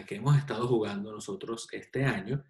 la que hemos estado jugando nosotros este año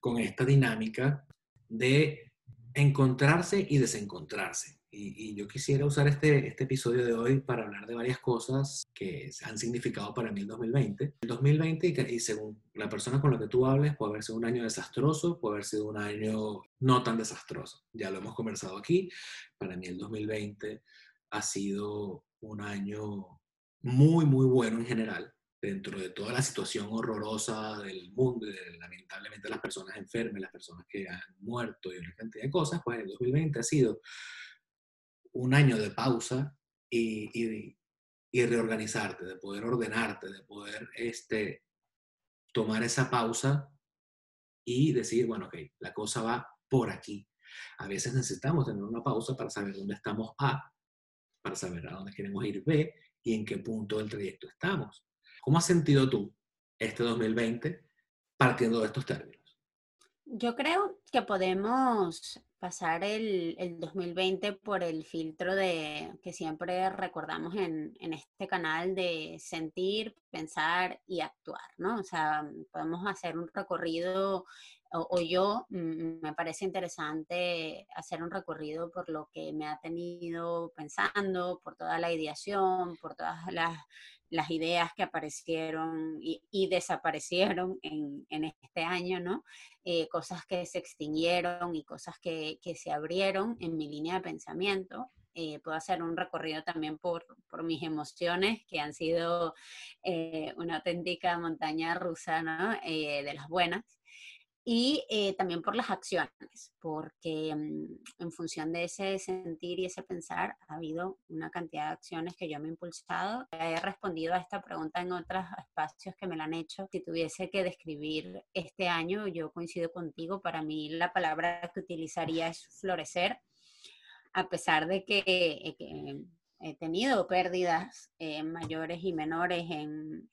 con esta dinámica de encontrarse y desencontrarse. Y yo quisiera usar este episodio de hoy para hablar de varias cosas que han significado para mí el 2020. El 2020, y según la persona con la que tú hables, puede haber sido un año desastroso, puede haber sido un año no tan desastroso. Ya lo hemos conversado aquí. Para mí el 2020 ha sido un año muy, muy bueno en general. Dentro de toda la situación horrorosa del mundo, lamentablemente las personas enfermas, las personas que han muerto y una cantidad de cosas, pues el 2020 ha sido un año de pausa y reorganizarte, de poder ordenarte, de poder tomar esa pausa y decir, bueno, ok, la cosa va por aquí. A veces necesitamos tener una pausa para saber dónde estamos A, para saber a dónde queremos ir B y en qué punto del trayecto estamos. ¿Cómo has sentido tú este 2020 partiendo de estos términos? Yo creo que podemos pasar el 2020 por el filtro que siempre recordamos en este canal de sentir, pensar y actuar, ¿no? O sea, podemos hacer un recorrido, o yo me parece interesante hacer un recorrido por lo que me ha tenido pensando, por toda la ideación, por todas las ideas que aparecieron y desaparecieron en este año, ¿no? Cosas que se extinguieron y cosas que se abrieron en mi línea de pensamiento. Puedo hacer un recorrido también por mis emociones, que han sido una auténtica montaña rusa, ¿no? De las buenas. Y también por las acciones, porque en función de ese sentir y ese pensar ha habido una cantidad de acciones que yo me he impulsado. He respondido a esta pregunta en otros espacios que me la han hecho. Si tuviese que describir este año, yo coincido contigo, para mí la palabra que utilizaría es florecer, a pesar de que he tenido pérdidas mayores y menores en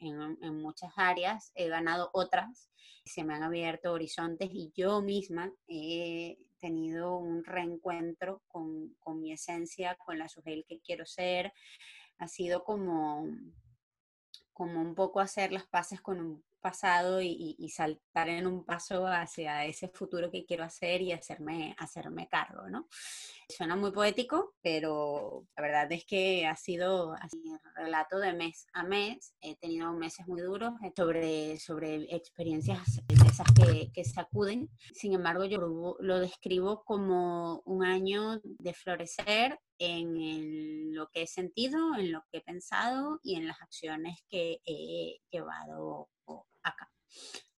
muchas áreas, he ganado otras, se me han abierto horizontes y yo misma he tenido un reencuentro con mi esencia, con la Sujel que quiero ser. Ha sido como un poco hacer las paces con un pasado y saltar en un paso hacia ese futuro que quiero hacer y hacerme cargo, ¿no? Suena muy poético, pero la verdad es que ha sido así, relato de mes a mes. He tenido meses muy duros sobre experiencias esas que sacuden. Sin embargo, yo lo describo como un año de florecer en lo que he sentido, en lo que he pensado y en las acciones que he llevado acá.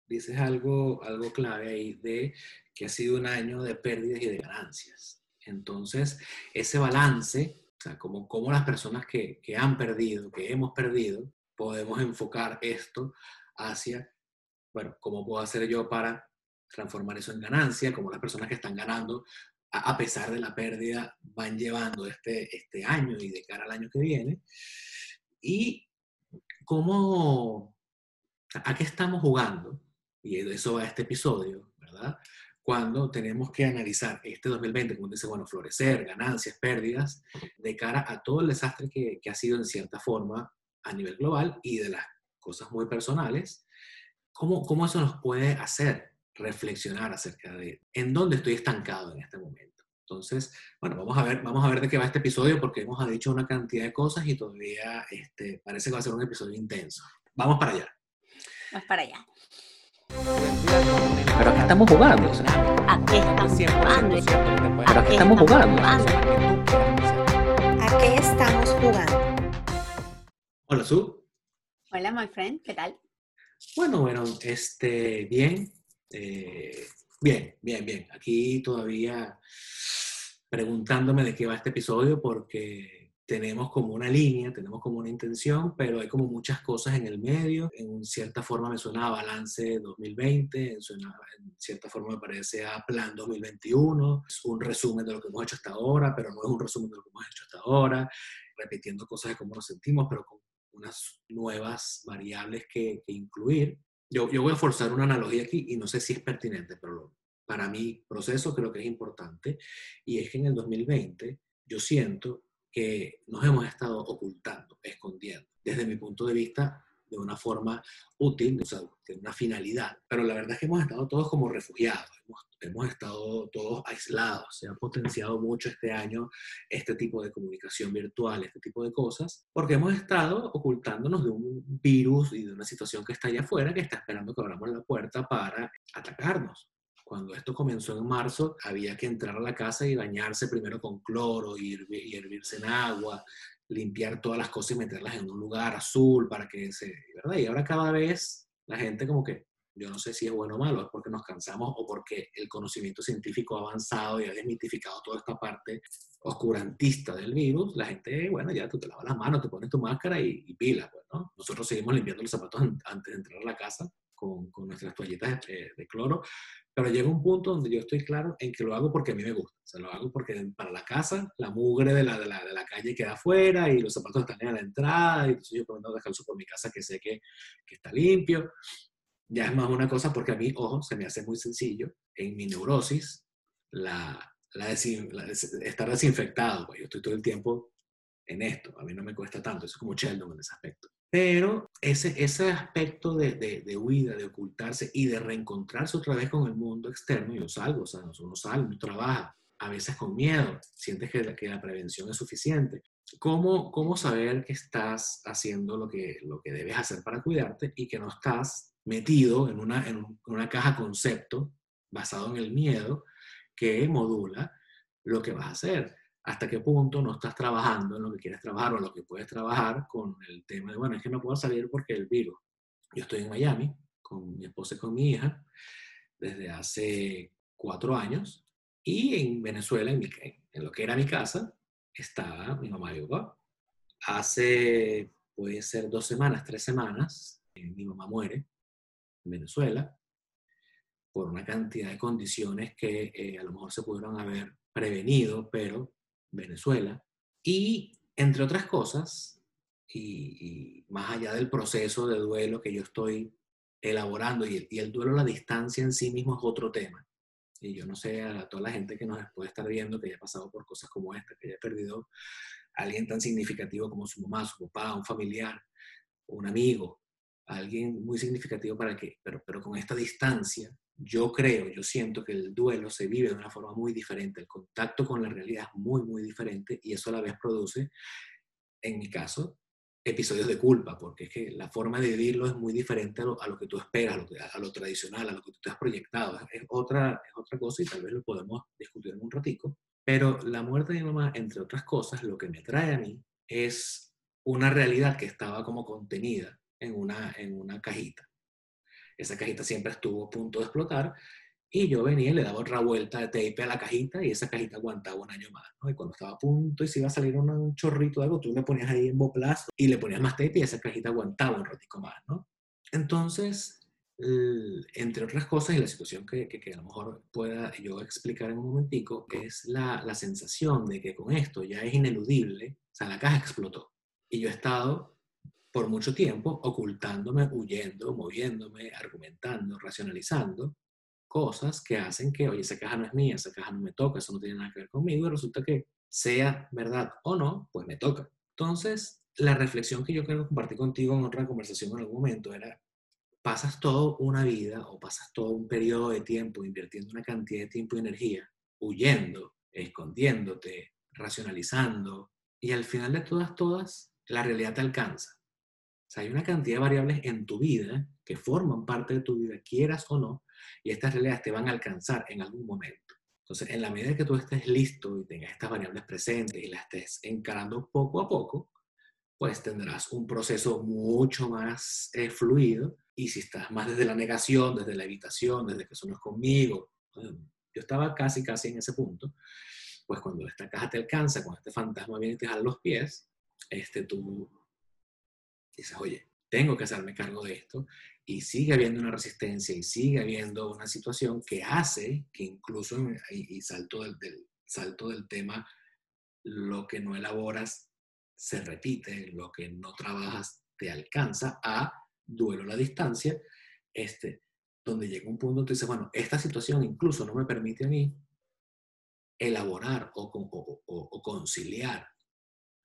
Dices algo clave ahí de que ha sido un año de pérdidas y de ganancias. Entonces, ese balance, o sea, como las personas que han perdido, que hemos perdido, podemos enfocar esto hacia, bueno, ¿cómo puedo hacer yo para transformar eso en ganancia? Como las personas que están ganando, a pesar de la pérdida, van llevando este año y de cara al año que viene. Y cómo, ¿a qué estamos jugando? Y eso va a este episodio, ¿verdad? Cuando tenemos que analizar este 2020, como dice, bueno, florecer, ganancias, pérdidas, de cara a todo el desastre que ha sido en cierta forma a nivel global y de las cosas muy personales, ¿cómo eso nos puede hacer reflexionar acerca de en dónde estoy estancado en este momento? Entonces, bueno, vamos a ver de qué va este episodio, porque hemos dicho una cantidad de cosas y todavía parece que va a ser un episodio intenso. Vamos para allá. Vamos para allá. Pero aquí estamos jugando. Aquí estamos jugando. Pero aquí estamos jugando. Aquí estamos jugando. Hola, Su. Hola, my friend. ¿Qué tal? Bueno, bien. Bien. Aquí todavía preguntándome de qué va este episodio porque tenemos como una línea, tenemos como una intención, pero hay como muchas cosas en el medio. En cierta forma me suena a balance 2020, en cierta forma me parece a plan 2021. Es un resumen de lo que hemos hecho hasta ahora, pero no es un resumen de lo que hemos hecho hasta ahora, repitiendo cosas de cómo nos sentimos, pero con unas nuevas variables que incluir. Yo voy a forzar una analogía aquí y no sé si es pertinente, pero para mi proceso creo que es importante. Y es que en el 2020 yo siento que nos hemos estado ocultando, escondiendo. Desde mi punto de vista, de una forma útil, o sea, de una finalidad. Pero la verdad es que hemos estado todos como refugiados, hemos estado todos aislados. Se ha potenciado mucho este año este tipo de comunicación virtual, este tipo de cosas, porque hemos estado ocultándonos de un virus y de una situación que está allá afuera, que está esperando que abramos la puerta para atacarnos. Cuando esto comenzó en marzo, había que entrar a la casa y bañarse primero con cloro y hervirse en agua, limpiar todas las cosas y meterlas en un lugar azul para que se... ¿verdad? Y ahora cada vez la gente como que, yo no sé si es bueno o malo, es porque nos cansamos o porque el conocimiento científico ha avanzado y ha desmitificado toda esta parte oscurantista del virus. La gente, bueno, ya tú te lavas las manos, te pones tu máscara y pila, pues, ¿no? Nosotros seguimos limpiando los zapatos antes de entrar a la casa con nuestras toallitas de cloro, pero llega un punto donde yo estoy claro en que lo hago porque a mí me gusta. O sea, lo hago porque para la casa, la mugre de la calle queda afuera y los zapatos están a la entrada, y entonces yo puedo descalzo por mi casa que sé que está limpio. Ya es más una cosa porque a mí, ojo, se me hace muy sencillo. En mi neurosis, estar desinfectado, pues, yo estoy todo el tiempo en esto. A mí no me cuesta tanto, eso es como Sheldon en ese aspecto. Pero ese aspecto de huida, de ocultarse y de reencontrarse otra vez con el mundo externo, yo salgo, o sea, uno sale, uno trabaja, a veces con miedo, sientes que la prevención es suficiente. ¿Cómo saber que estás haciendo lo que debes hacer para cuidarte y que no estás metido en una caja concepto basado en el miedo que modula lo que vas a hacer? ¿Hasta qué punto no estás trabajando en lo que quieres trabajar o en lo que puedes trabajar con el tema de, bueno, es que no puedo salir porque el virus? Yo estoy en Miami con mi esposa y con mi hija desde hace 4 años y en Venezuela, en lo que era mi casa, estaba mi mamá y mi papá. Hace, puede ser 2 semanas, 3 semanas, mi mamá muere en Venezuela por una cantidad de condiciones que a lo mejor se pudieron haber prevenido, pero Venezuela, y entre otras cosas, y más allá del proceso de duelo que yo estoy elaborando, y el duelo a la distancia en sí mismo es otro tema, y yo no sé a toda la gente que nos puede estar viendo que haya pasado por cosas como esta, que haya perdido a alguien tan significativo como su mamá, su papá, un familiar, un amigo, alguien muy significativo para que, pero con esta distancia, yo siento que el duelo se vive de una forma muy diferente, el contacto con la realidad es muy, muy diferente y eso a la vez produce, en mi caso, episodios de culpa, porque es que la forma de vivirlo es muy diferente a lo que tú esperas, a lo tradicional, a lo que tú te has proyectado. Es otra cosa y tal vez lo podemos discutir en un ratico. Pero la muerte de mi mamá, entre otras cosas, lo que me trae a mí es una realidad que estaba como contenida en una cajita. Esa cajita siempre estuvo a punto de explotar y yo venía y le daba otra vuelta de tape a la cajita y esa cajita aguantaba 1 año más, ¿no? Y cuando estaba a punto y se iba a salir un chorrito de algo, tú le ponías ahí en boplazo y le ponías más tape y esa cajita aguantaba un ratito más, ¿no? Entonces, entre otras cosas, y la situación que a lo mejor pueda yo explicar en un momentico, es la sensación de que con esto ya es ineludible, o sea, la caja explotó y yo he estado por mucho tiempo ocultándome, huyendo, moviéndome, argumentando, racionalizando cosas que hacen que, oye, esa caja no es mía, esa caja no me toca, eso no tiene nada que ver conmigo, y resulta que sea verdad o no, pues me toca. Entonces, la reflexión que yo quiero compartir contigo en otra conversación en algún momento era, pasas toda una vida o pasas todo un periodo de tiempo invirtiendo una cantidad de tiempo y energía, huyendo, escondiéndote, racionalizando, y al final de todas, la realidad te alcanza. O sea, hay una cantidad de variables en tu vida que forman parte de tu vida, quieras o no, y estas realidades te van a alcanzar en algún momento. Entonces, en la medida que tú estés listo y tengas estas variables presentes y las estés encarando poco a poco, pues tendrás un proceso mucho más fluido. Y si estás más desde la negación, desde la evitación, desde que eso no es conmigo, yo estaba casi en ese punto, pues cuando esta caja te alcanza, cuando este fantasma viene y te jala los pies, tú... dices, oye, tengo que hacerme cargo de esto, y sigue habiendo una resistencia, y sigue habiendo una situación que hace que incluso, y salto del tema, lo que no elaboras se repite, lo que no trabajas te alcanza, a duelo a la distancia, donde llega un punto donde dices, bueno, esta situación incluso no me permite a mí elaborar o conciliar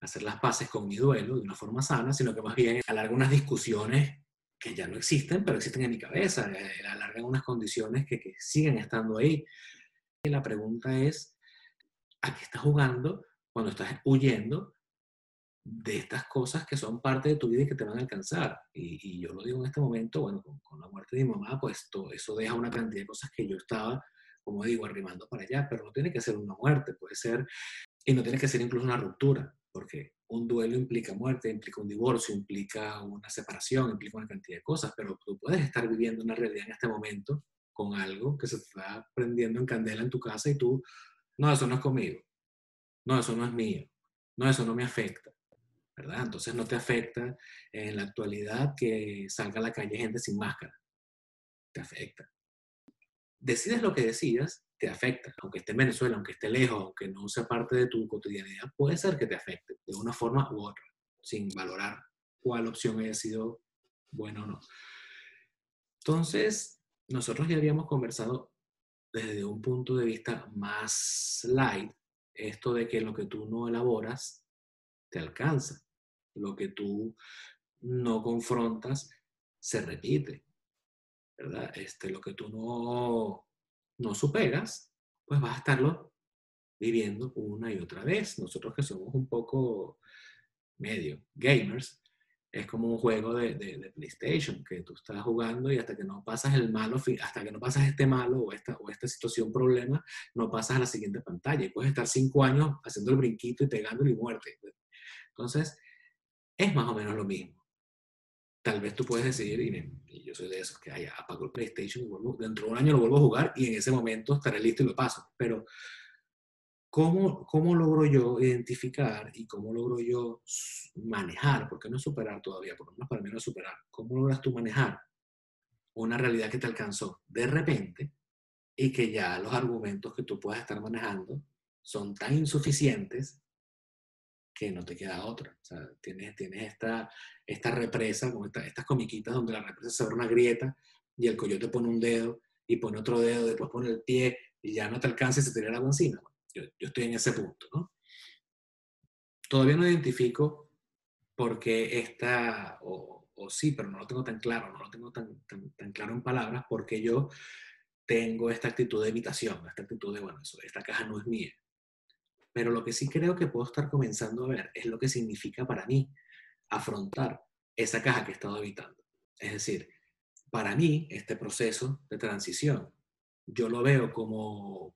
hacer las paces con mi duelo de una forma sana, sino que más bien alarga unas discusiones que ya no existen, pero existen en mi cabeza, alargan unas condiciones que siguen estando ahí. Y la pregunta es, ¿a qué estás jugando cuando estás huyendo de estas cosas que son parte de tu vida y que te van a alcanzar? Y yo lo digo en este momento, bueno, con la muerte de mi mamá, pues todo eso deja una cantidad de cosas que yo estaba, como digo, arrimando para allá, pero no tiene que ser una muerte, puede ser, y no tiene que ser incluso una ruptura, porque un duelo implica muerte, implica un divorcio, implica una separación, implica una cantidad de cosas, pero tú puedes estar viviendo una realidad en este momento con algo que se está prendiendo en candela en tu casa y tú, no, eso no es conmigo, no, eso no es mío, no, eso no me afecta, ¿verdad? Entonces no te afecta en la actualidad que salga a la calle gente sin máscara, te afecta. Decides lo que decidas, te afecta. Aunque esté en Venezuela, aunque esté lejos, aunque no sea parte de tu cotidianidad, puede ser que te afecte de una forma u otra, sin valorar cuál opción haya sido buena o no. Entonces, nosotros ya habíamos conversado desde un punto de vista más light, esto de que lo que tú no elaboras te alcanza, lo que tú no confrontas se repite, ¿verdad? Lo que tú no superas, pues vas a estarlo viviendo una y otra vez. Nosotros que somos un poco medio gamers, es como un juego de PlayStation que tú estás jugando y hasta que no pasas el malo, hasta que no pasas este malo o esta situación, problema, no pasas a la siguiente pantalla. Y puedes estar 5 años haciendo el brinquito y pegándole y muerte. Entonces, es más o menos lo mismo. Tal vez tú puedes decidir, y yo soy de esos que apago el PlayStation y dentro de un año lo vuelvo a jugar y en ese momento estaré listo y lo paso. Pero, ¿cómo logro yo identificar y cómo logro yo manejar? Porque no es superar todavía, por lo menos para mí no es superar. ¿Cómo logras tú manejar una realidad que te alcanzó de repente y que ya los argumentos que tú puedas estar manejando son tan insuficientes que no te queda otra? O sea, tienes esta represa, como estas comiquitas donde la represa se abre una grieta y el coyote pone un dedo y pone otro dedo, después pone el pie y ya no te alcanza y se tira la encima. Yo estoy en ese punto, ¿no? Todavía no identifico por qué o sí, pero no lo tengo tan claro, no lo tengo tan claro en palabras, porque yo tengo esta actitud de evitación, esta actitud de, bueno, esta caja no es mía. Pero lo que sí creo que puedo estar comenzando a ver es lo que significa para mí afrontar esa caja que he estado evitando. Es decir, para mí, este proceso de transición, yo lo veo como, o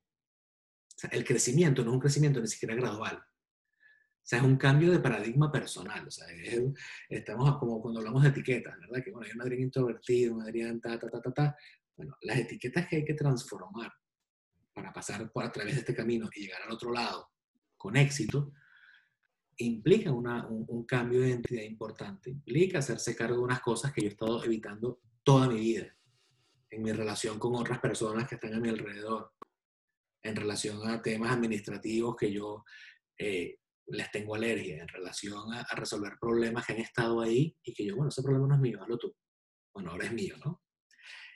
sea, el crecimiento no es un crecimiento ni siquiera gradual. O sea, es un cambio de paradigma personal. O sea, estamos como cuando hablamos de etiquetas, ¿verdad? Que bueno, hay un Adrián introvertido, un Adrián ta. Bueno, las etiquetas que hay que transformar para pasar a través de este camino y llegar al otro lado con éxito, implica un cambio de identidad importante, implica hacerse cargo de unas cosas que yo he estado evitando toda mi vida, en mi relación con otras personas que están a mi alrededor, en relación a temas administrativos que yo les tengo alergia, en relación a resolver problemas que han estado ahí y que yo, bueno, ese problema no es mío, hazlo tú. Bueno, ahora es mío, ¿no?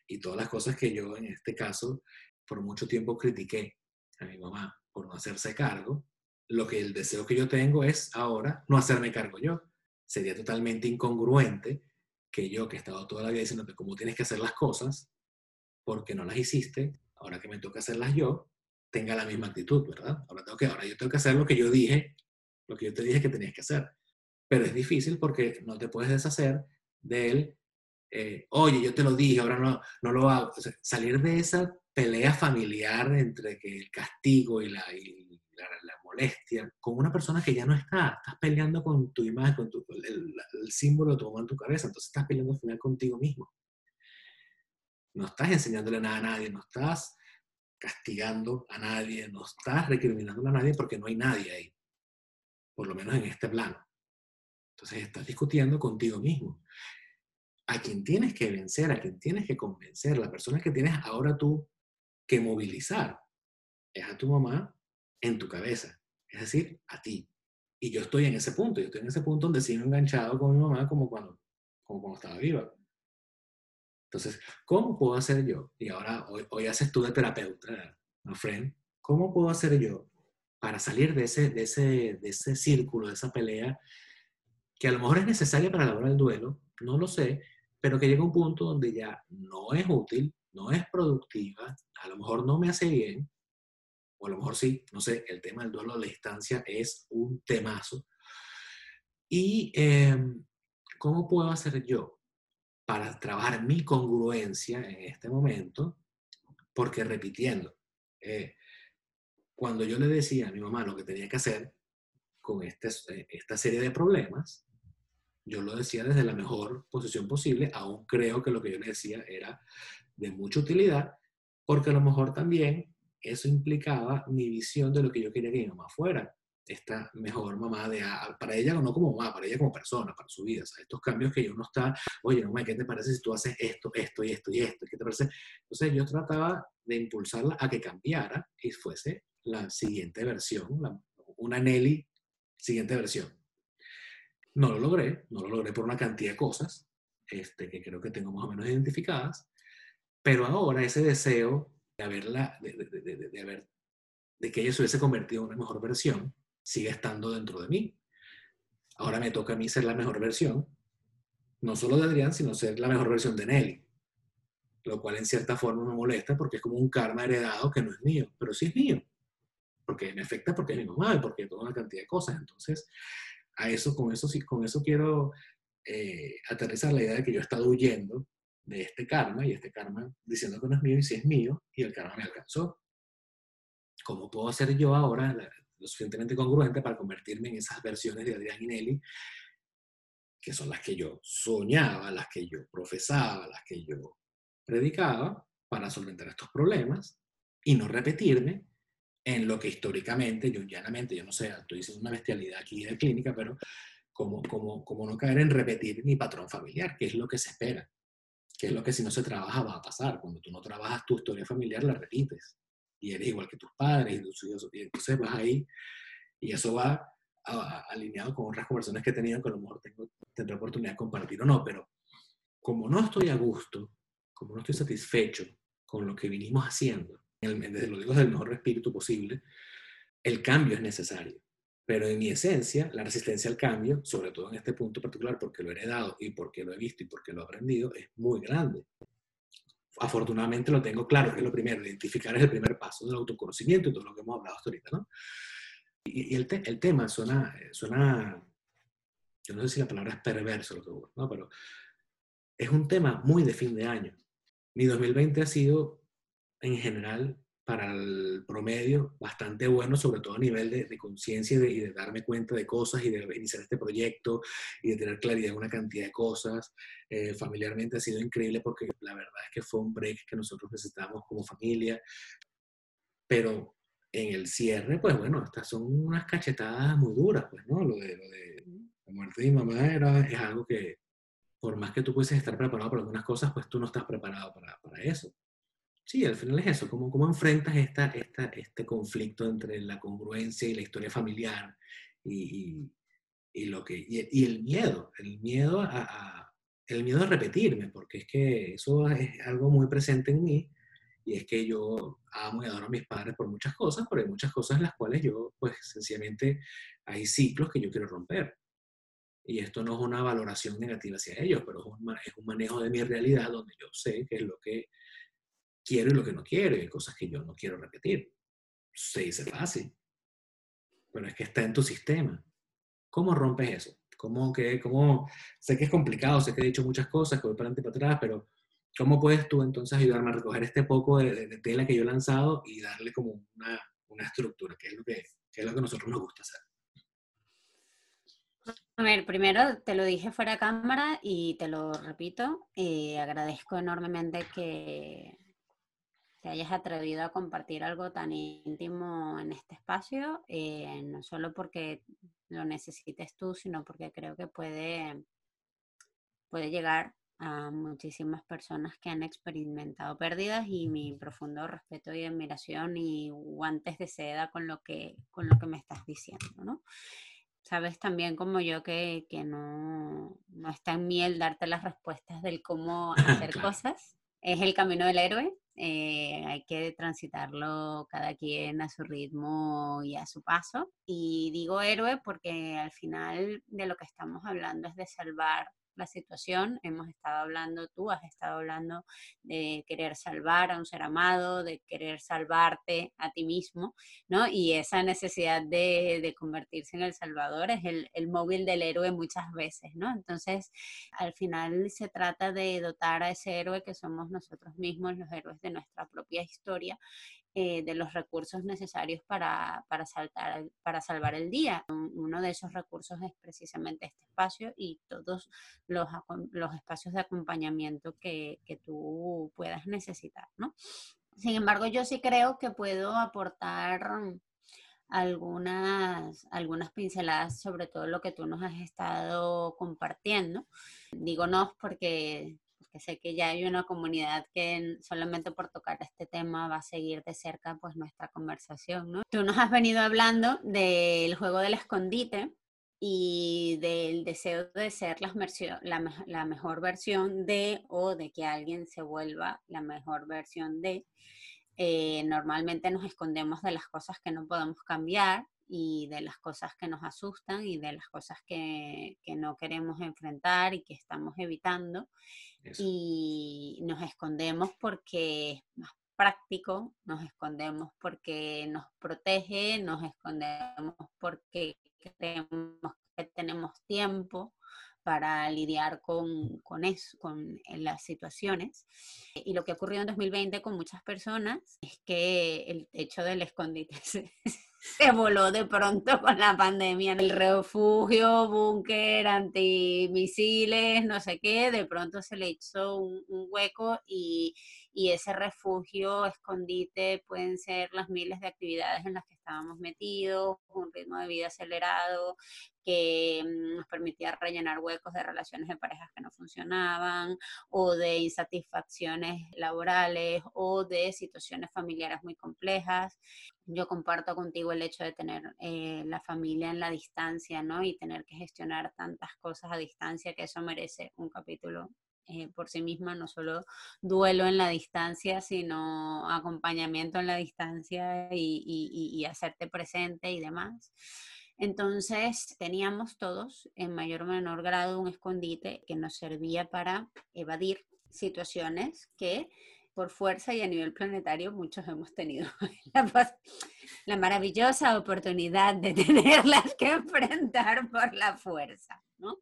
Y todas las cosas que yo, en este caso, por mucho tiempo critiqué a mi mamá por no hacerse cargo, lo que el deseo que yo tengo es ahora no hacerme cargo yo. Sería totalmente incongruente que yo, que he estado toda la vida diciéndote cómo tienes que hacer las cosas, porque no las hiciste, ahora que me toca hacerlas yo, tenga la misma actitud, ¿verdad? Ahora yo tengo que hacer lo que yo dije, lo que yo te dije que tenías que hacer. Pero es difícil porque no te puedes deshacer del, oye, yo te lo dije, ahora no lo hago. O sea, salir de esa pelea familiar entre que el castigo y la molestia con una persona que ya no está, estás peleando con tu imagen, con el símbolo de tu mamá en tu cabeza, entonces estás peleando al final contigo mismo. No estás enseñándole nada a nadie, no estás castigando a nadie, no estás recriminándole a nadie porque no hay nadie ahí, por lo menos en este plano. Entonces estás discutiendo contigo mismo. A quien tienes que vencer, a quien tienes que convencer, la persona que tienes ahora tú que movilizar es a tu mamá en tu cabeza, es decir, a ti. Y yo estoy en ese punto donde sigo enganchado con mi mamá como cuando estaba viva. Entonces, ¿cómo puedo hacer yo? Y ahora, hoy haces tú de terapeuta, ¿no, friend? ¿Cómo puedo hacer yo para salir de ese círculo, de esa pelea, que a lo mejor es necesaria para elaborar el duelo, no lo sé, pero que llega un punto donde ya no es útil, no es productiva, a lo mejor no me hace bien, o a lo mejor sí, no sé, el tema del duelo a la distancia es un temazo. ¿Y cómo puedo hacer yo para trabajar mi congruencia en este momento? Porque repitiendo, cuando yo le decía a mi mamá lo que tenía que hacer con esta serie de problemas, yo lo decía desde la mejor posición posible, aún creo que lo que yo le decía era de mucha utilidad, porque a lo mejor también eso implicaba mi visión de lo que yo quería que mi mamá fuera. Esta mejor mamá, para ella no como mamá, para ella como persona, para su vida. O sea, estos cambios que uno está, oye, mamá, ¿qué te parece si tú haces esto, esto y esto y esto? ¿Qué te parece? Entonces yo trataba de impulsarla a que cambiara y fuese la siguiente versión, una Nelly siguiente versión. No lo logré por una cantidad de cosas que creo que tengo más o menos identificadas, pero ahora ese deseo de haberla, de que ella se hubiese convertido en una mejor versión, sigue estando dentro de mí. Ahora me toca a mí ser la mejor versión, no solo de Adrián, sino ser la mejor versión de Nelly, lo cual en cierta forma me molesta porque es como un karma heredado que no es mío, pero sí es mío, porque me afecta porque es mi mamá y porque toda una cantidad de cosas. Entonces, con eso quiero aterrizar la idea de que yo he estado huyendo de este karma, y este karma diciendo que no es mío y sí es mío, y el karma me alcanzó. ¿Cómo puedo hacer yo ahora lo suficientemente congruente para convertirme en esas versiones de Adrián y Nelly, que son las que yo soñaba, las que yo profesaba, las que yo predicaba, para solventar estos problemas y no repetirme en lo que históricamente, yo llanamente, yo no sé, estoy diciendo una bestialidad aquí de clínica, pero como no caer en repetir mi patrón familiar, que es lo que se espera, que es lo que si no se trabaja va a pasar? Cuando tú no trabajas tu historia familiar, la repites. Y eres igual que tus padres, y entonces vas ahí, y eso va alineado con otras conversaciones que he tenido, que a lo mejor tendré oportunidad de compartir o no, pero como no estoy a gusto, como no estoy satisfecho con lo que vinimos haciendo, lo digo desde el mejor espíritu posible, el cambio es necesario. Pero en mi esencia, la resistencia al cambio, sobre todo en este punto particular, porque lo he heredado, y porque lo he visto, y porque lo he aprendido, es muy grande. Afortunadamente lo tengo claro, que es lo primero, identificar es el primer paso del autoconocimiento y todo lo que hemos hablado hasta ahorita, ¿no? Y el tema suena, yo no sé si la palabra es perverso, lo que digo, ¿no? Pero es un tema muy de fin de año. Mi 2020 ha sido, en general, para el promedio, bastante bueno, sobre todo a nivel de conciencia y de darme cuenta de cosas y de iniciar este proyecto y de tener claridad en una cantidad de cosas. Familiarmente ha sido increíble porque la verdad es que fue un break que nosotros necesitábamos como familia. Pero en el cierre, pues bueno, estas son unas cachetadas muy duras, pues, ¿no? Lo de la muerte de mi mamá es algo que, por más que tú puedes estar preparado para algunas cosas, pues tú no estás preparado para eso. Sí, al final es eso, cómo enfrentas este conflicto entre la congruencia y la historia familiar y el miedo a repetirme, porque es que eso es algo muy presente en mí, y es que yo amo y adoro a mis padres por muchas cosas, pero hay muchas cosas en las cuales yo, pues sencillamente, hay ciclos que yo quiero romper. Y esto no es una valoración negativa hacia ellos, pero es un manejo de mi realidad donde yo sé que es lo que quiero y lo que no quiero, y hay cosas que yo no quiero repetir. Se dice fácil, pero es que está en tu sistema. ¿Cómo rompes eso? ¿Cómo? Sé que es complicado, sé que he dicho muchas cosas, que voy para adelante y para atrás, pero ¿cómo puedes tú entonces ayudarme a recoger este poco de tela que yo he lanzado y darle como una estructura, que es lo que a nosotros nos gusta hacer? A ver, primero te lo dije fuera de cámara y te lo repito, agradezco enormemente que te hayas atrevido a compartir algo tan íntimo en este espacio, no solo porque lo necesites tú, sino porque creo que puede llegar a muchísimas personas que han experimentado pérdidas, y mi profundo respeto y admiración y guantes de seda con lo que me estás diciendo, ¿no? Sabes también como yo que no está en mí el darte las respuestas del cómo hacer cosas. Es el camino del héroe, hay que transitarlo cada quien a su ritmo y a su paso. Y digo héroe porque al final de lo que estamos hablando es de salvar la situación. Hemos estado hablando, tú has estado hablando de querer salvar a un ser amado, de querer salvarte a ti mismo, ¿no? Y esa necesidad de convertirse en el salvador es el móvil del héroe muchas veces, ¿no? Entonces, al final se trata de dotar a ese héroe que somos nosotros mismos, los héroes de nuestra propia historia, de los recursos necesarios para salvar el día. Uno de esos recursos es precisamente este espacio y todos los espacios de acompañamiento que tú puedas necesitar, ¿no? Sin embargo, yo sí creo que puedo aportar algunas pinceladas sobre todo lo que tú nos has estado compartiendo. Digo nos porque sé que ya hay una comunidad que solamente por tocar este tema va a seguir de cerca pues nuestra conversación, ¿no? Tú nos has venido hablando del juego del escondite y del deseo de ser la mejor versión de, o de que alguien se vuelva la mejor versión de. Normalmente nos escondemos de las cosas que no podemos cambiar y de las cosas que nos asustan y de las cosas que no queremos enfrentar y que estamos evitando. Eso. Y nos escondemos porque es más práctico, nos escondemos porque nos protege, nos escondemos porque creemos que tenemos tiempo para lidiar con eso, con las situaciones. Y lo que ha ocurrido en 2020 con muchas personas es que el techo del escondite se voló de pronto con la pandemia. El refugio, búnker, antimisiles, no sé qué, de pronto se le hizo un hueco y ese refugio, escondite, pueden ser las miles de actividades en las que estábamos metidos, un ritmo de vida acelerado que nos permitía rellenar huecos de relaciones de parejas que no funcionaban o de insatisfacciones laborales o de situaciones familiares muy complejas. Yo comparto contigo el hecho de tener la familia en la distancia, ¿no? Y tener que gestionar tantas cosas a distancia, que eso merece un capítulo por sí misma, no solo duelo en la distancia, sino acompañamiento en la distancia y hacerte presente y demás. Entonces teníamos todos en mayor o menor grado un escondite que nos servía para evadir situaciones que por fuerza y a nivel planetario muchos hemos tenido la maravillosa oportunidad de tenerlas que enfrentar por la fuerza, ¿no?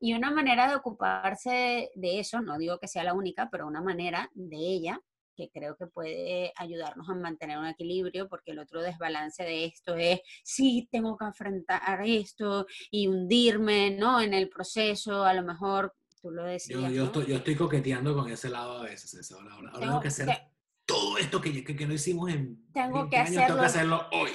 Y una manera de ocuparse de eso, no digo que sea la única, pero una manera de ella que creo que puede ayudarnos a mantener un equilibrio, porque el otro desbalance de esto es, sí, tengo que enfrentar esto y hundirme, ¿no?, en el proceso, a lo mejor tú lo decías. Yo estoy coqueteando con ese lado a veces, ese lado. Ahora tengo que hacer todo esto que no hicimos en 20 años, tengo que hacerlo hoy.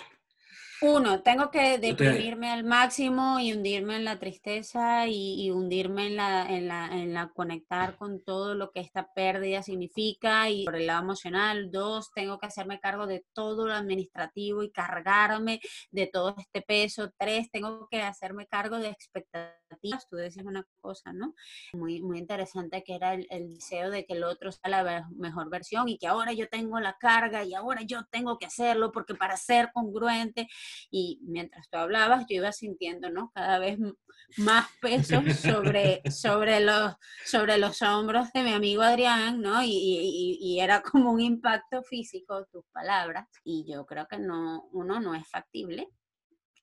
Uno, tengo que deprimirme al máximo y hundirme en la tristeza y hundirme en la conectar con todo lo que esta pérdida significa y por el lado emocional. Dos, tengo que hacerme cargo de todo lo administrativo y cargarme de todo este peso. Tres, tengo que hacerme cargo de expectativas. Tú decías una cosa, ¿no?, muy, muy interesante, que era el deseo de que el otro sea la mejor versión y que ahora yo tengo la carga y ahora yo tengo que hacerlo porque para ser congruente. Y mientras tú hablabas, yo iba sintiendo, ¿no?, cada vez más peso sobre los hombros de mi amigo Adrián, ¿no? Y era como un impacto físico tus palabras. Y yo creo que uno no es factible,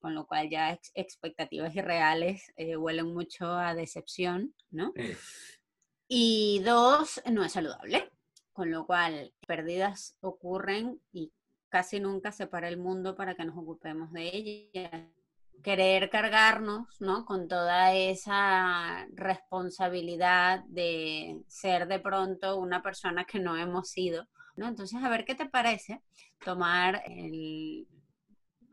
con lo cual ya expectativas irreales huelen mucho a decepción, ¿no? Y dos, no es saludable, con lo cual pérdidas ocurren y casi nunca se para el mundo para que nos ocupemos de ella. Querer cargarnos, ¿no?, con toda esa responsabilidad de ser de pronto una persona que no hemos sido, ¿no? Entonces, a ver qué te parece tomar el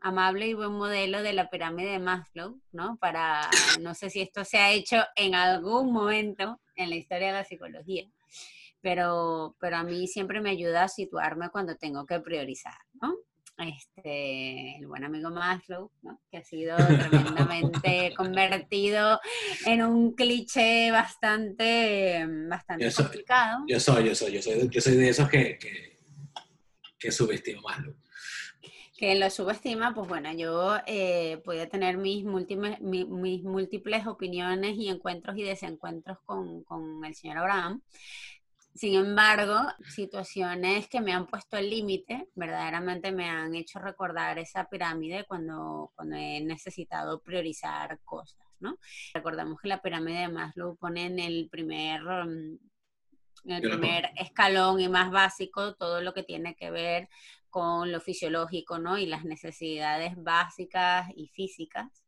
amable y buen modelo de la pirámide de Maslow, ¿no? Para, no sé si esto se ha hecho en algún momento en la historia de la psicología, pero a mí siempre me ayuda a situarme cuando tengo que priorizar, ¿no? el buen amigo Maslow, ¿no? Que ha sido tremendamente convertido en un cliché bastante complicado. Yo soy de esos que subestimo Maslow. Que lo subestima, pues bueno, yo podía tener mis múltiples opiniones y encuentros y desencuentros con el señor Abraham. Sin embargo, situaciones que me han puesto el límite, verdaderamente me han hecho recordar esa pirámide cuando he necesitado priorizar cosas, ¿no? Recordamos que la pirámide de Maslow pone en el primer escalón y más básico todo lo que tiene que ver con lo fisiológico, ¿no? Y las necesidades básicas y físicas,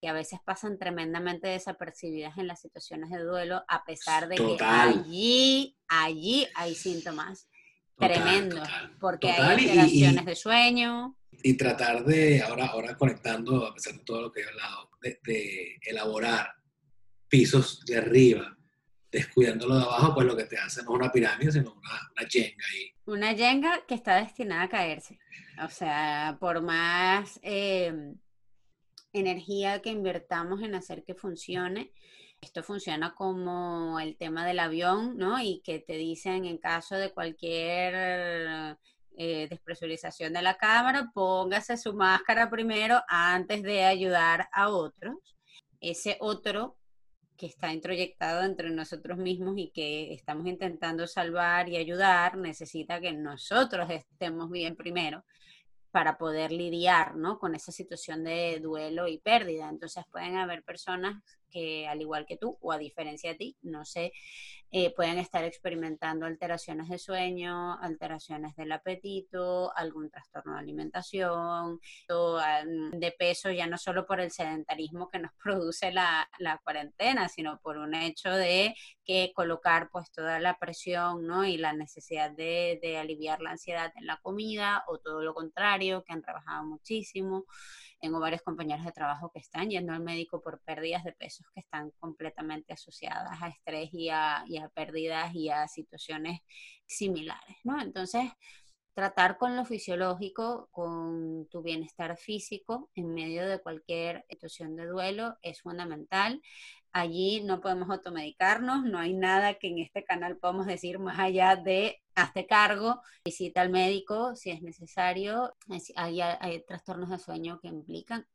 que a veces pasan tremendamente desapercibidas en las situaciones de duelo, a pesar de que allí hay síntomas tremendos, porque hay alteraciones de sueño. Y tratar de, ahora conectando, a pesar de todo lo que he hablado, de elaborar pisos de arriba, descuidándolo de abajo, pues lo que te hace no es una pirámide, sino una yenga ahí. Una yenga que está destinada a caerse. O sea, por más energía que invertamos en hacer que funcione, esto funciona como el tema del avión, ¿no? Y que te dicen en caso de cualquier despresurización de la cámara, póngase su máscara primero antes de ayudar a otros. Ese otro que está introyectado entre nosotros mismos y que estamos intentando salvar y ayudar, necesita que nosotros estemos bien primero para poder lidiar, ¿no? Con esa situación de duelo y pérdida. Entonces pueden haber personas que, al igual que tú, o a diferencia de ti, no sé, pueden estar experimentando alteraciones de sueño, alteraciones del apetito, algún trastorno de alimentación, de peso, ya no solo por el sedentarismo que nos produce la cuarentena, sino por un hecho de que colocar pues toda la presión, ¿no? Y la necesidad de aliviar la ansiedad en la comida, o todo lo contrario, que han rebajado muchísimo. Tengo varios compañeros de trabajo que están yendo al médico por pérdidas de pesos que están completamente asociadas a estrés y a pérdidas y a situaciones similares, ¿no? Entonces, tratar con lo fisiológico, con tu bienestar físico en medio de cualquier situación de duelo es fundamental. Allí no podemos automedicarnos, no hay nada que en este canal podamos decir más allá de hazte cargo, visita al médico si es necesario. Hay trastornos de sueño que implican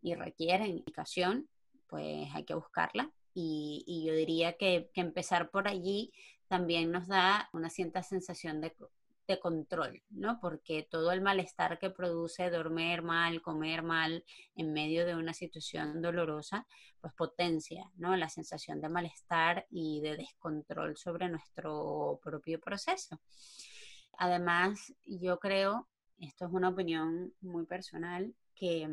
y requieren medicación, pues hay que buscarla. Y yo diría que empezar por allí también nos da una cierta sensación de control, ¿no? Porque todo el malestar que produce dormir mal, comer mal, en medio de una situación dolorosa, pues potencia, ¿no? La sensación de malestar y de descontrol sobre nuestro propio proceso. Además, yo creo, esto es una opinión muy personal, que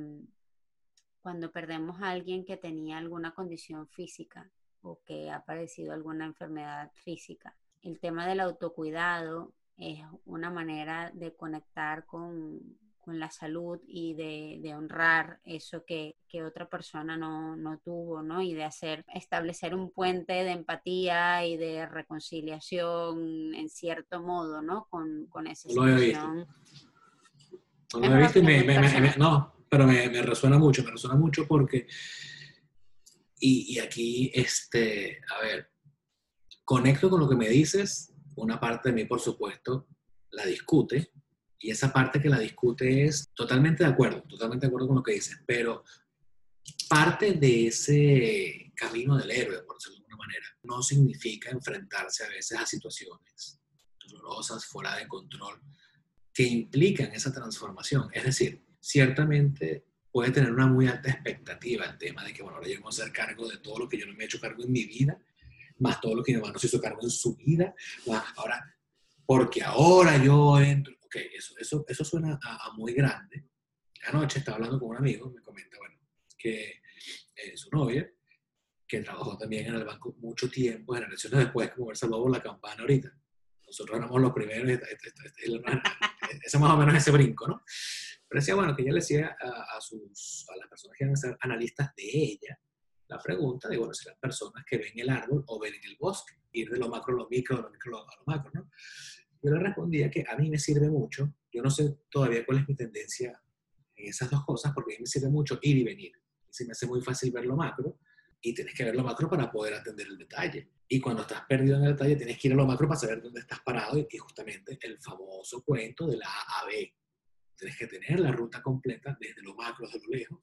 cuando perdemos a alguien que tenía alguna condición física o que ha padecido alguna enfermedad física, el tema del autocuidado es una manera de conectar con la salud y de honrar eso que otra persona no tuvo, ¿no? Y de establecer un puente de empatía y de reconciliación, en cierto modo, ¿no? Con esa situación. No lo he visto y pero me resuena mucho, porque, y aquí, a ver, conecto con lo que me dices. Una parte de mí, por supuesto, la discute, y esa parte que la discute es totalmente de acuerdo con lo que dices, pero parte de ese camino del héroe, por decirlo de alguna manera, no significa enfrentarse a veces a situaciones dolorosas, fuera de control, que implican esa transformación. Es decir, ciertamente puede tener una muy alta expectativa el tema de que, bueno, ahora yo me voy a hacer cargo de todo lo que yo no me he hecho cargo en mi vida, más todo lo que mi hermano se hizo cargo en su vida, más ahora, porque ahora yo entro. Ok, eso suena a muy grande. Anoche estaba hablando con un amigo, me comenta, bueno, que su novia, que trabajó también en el banco mucho tiempo, generaciones después, como ver salvado por la campana ahorita. Nosotros éramos los primeros, ese más o menos ese brinco, ¿no? Pero decía, bueno, que ella le decía a las personas que iban a ser analistas de ella, la pregunta de, bueno, si las personas que ven el árbol o ven en el bosque, ir de lo macro a lo micro, de lo micro a lo macro, ¿no? Yo le respondía que a mí me sirve mucho Yo no sé todavía cuál es mi tendencia en esas dos cosas, porque a mí me sirve mucho ir y venir. Se me hace muy fácil ver lo macro, y tienes que ver lo macro para poder atender el detalle. Y cuando estás perdido en el detalle, tienes que ir a lo macro para saber dónde estás parado, y justamente el famoso cuento de la A a B. Tienes que tener la ruta completa desde lo macro hasta lo lejos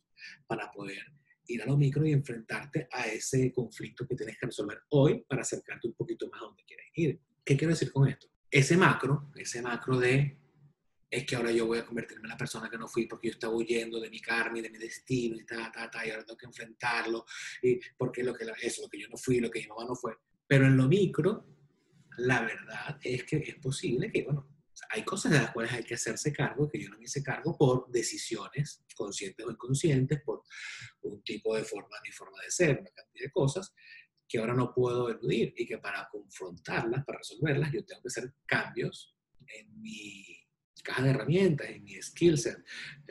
para poder ir a lo micro y enfrentarte a ese conflicto que tienes que resolver hoy para acercarte un poquito más a donde quieres ir. ¿Qué quiero decir con esto? Ese macro de es que ahora yo voy a convertirme en la persona que no fui porque yo estaba huyendo de mi karma y de mi destino y y ahora tengo que enfrentarlo, y porque eso, lo que yo no fui, lo que mi mamá no fue. Pero en lo micro, la verdad es que es posible que, bueno, hay cosas de las cuales hay que hacerse cargo, que yo no me hice cargo por decisiones conscientes o inconscientes, por un tipo de forma, mi forma de ser, una cantidad de cosas que ahora no puedo eludir, y que para confrontarlas, para resolverlas, yo tengo que hacer cambios en mi caja de herramientas, en mi skill set.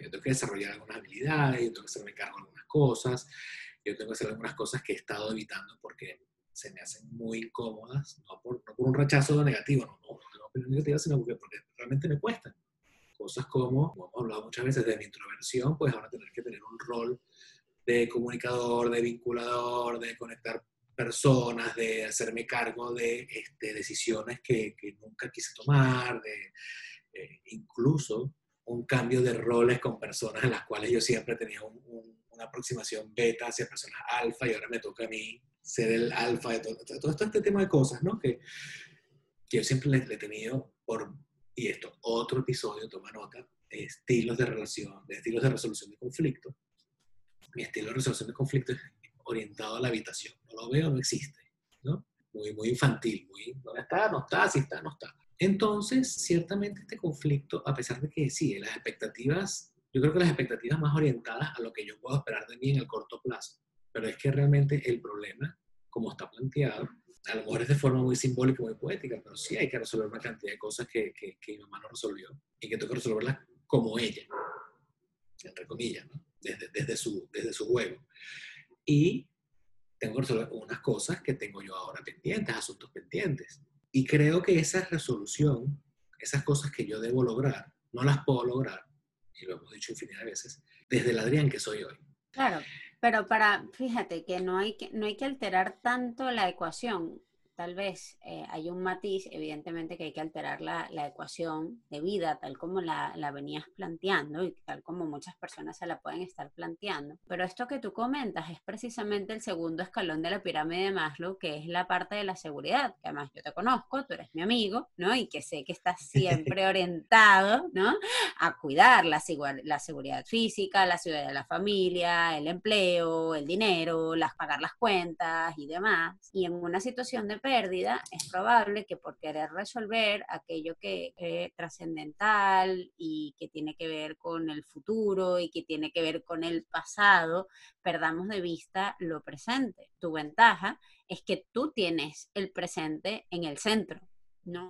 Yo tengo que desarrollar algunas habilidades, yo tengo que hacerme cargo de algunas cosas, yo tengo que hacer algunas cosas que he estado evitando porque se me hacen muy incómodas, no por un rechazo negativo, no, sino porque realmente me cuestan. Cosas como hemos hablado muchas veces de mi introversión, pues ahora tener que tener un rol de comunicador, de vinculador, de conectar personas, de hacerme cargo de decisiones que nunca quise tomar, de incluso un cambio de roles con personas en las cuales yo siempre tenía una aproximación beta hacia personas alfa, y ahora me toca a mí ser el alfa de todo este tema de cosas, ¿no? Que yo siempre le he tenido y esto, otro episodio, toma nota, estilos de resolución de conflicto. Mi estilo de resolución de conflicto es orientado a la habitación. No lo veo, no existe, ¿no? Muy, muy infantil, muy, no está. Entonces, ciertamente este conflicto, a pesar de que sí, las expectativas, yo creo que las expectativas más orientadas a lo que yo puedo esperar de mí en el corto plazo, pero es que realmente el problema, como está planteado, a lo mejor es de forma muy simbólica, muy poética, pero sí hay que resolver una cantidad de cosas que mi mamá no resolvió, y que tengo que resolverlas como ella, entre comillas, ¿no? desde su juego. Y tengo que resolver unas cosas que tengo yo ahora pendientes, asuntos pendientes. Y creo que esa resolución, esas cosas que yo debo lograr, no las puedo lograr, y lo hemos dicho infinidad de veces, desde el Adrián que soy hoy. Claro. Pero fíjate que no hay que alterar tanto la ecuación. Tal vez hay un matiz, evidentemente, que hay que alterar la ecuación de vida, tal como la venías planteando y tal como muchas personas se la pueden estar planteando. Pero esto que tú comentas es precisamente el segundo escalón de la pirámide de Maslow, que es la parte de la seguridad, que además yo te conozco, tú eres mi amigo, ¿no? Y que sé que estás siempre orientado, ¿no?, a cuidar la seguridad física, la seguridad de la familia, el empleo, el dinero, pagar las cuentas y demás. Y en una situación de pérdida, es probable que por querer resolver aquello que es trascendental y que tiene que ver con el futuro y que tiene que ver con el pasado, perdamos de vista lo presente. Tu ventaja es que tú tienes el presente en el centro, ¿no?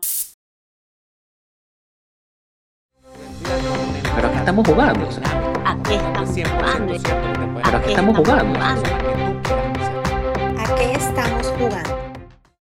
Pero aquí estamos jugando. Aquí estamos jugando.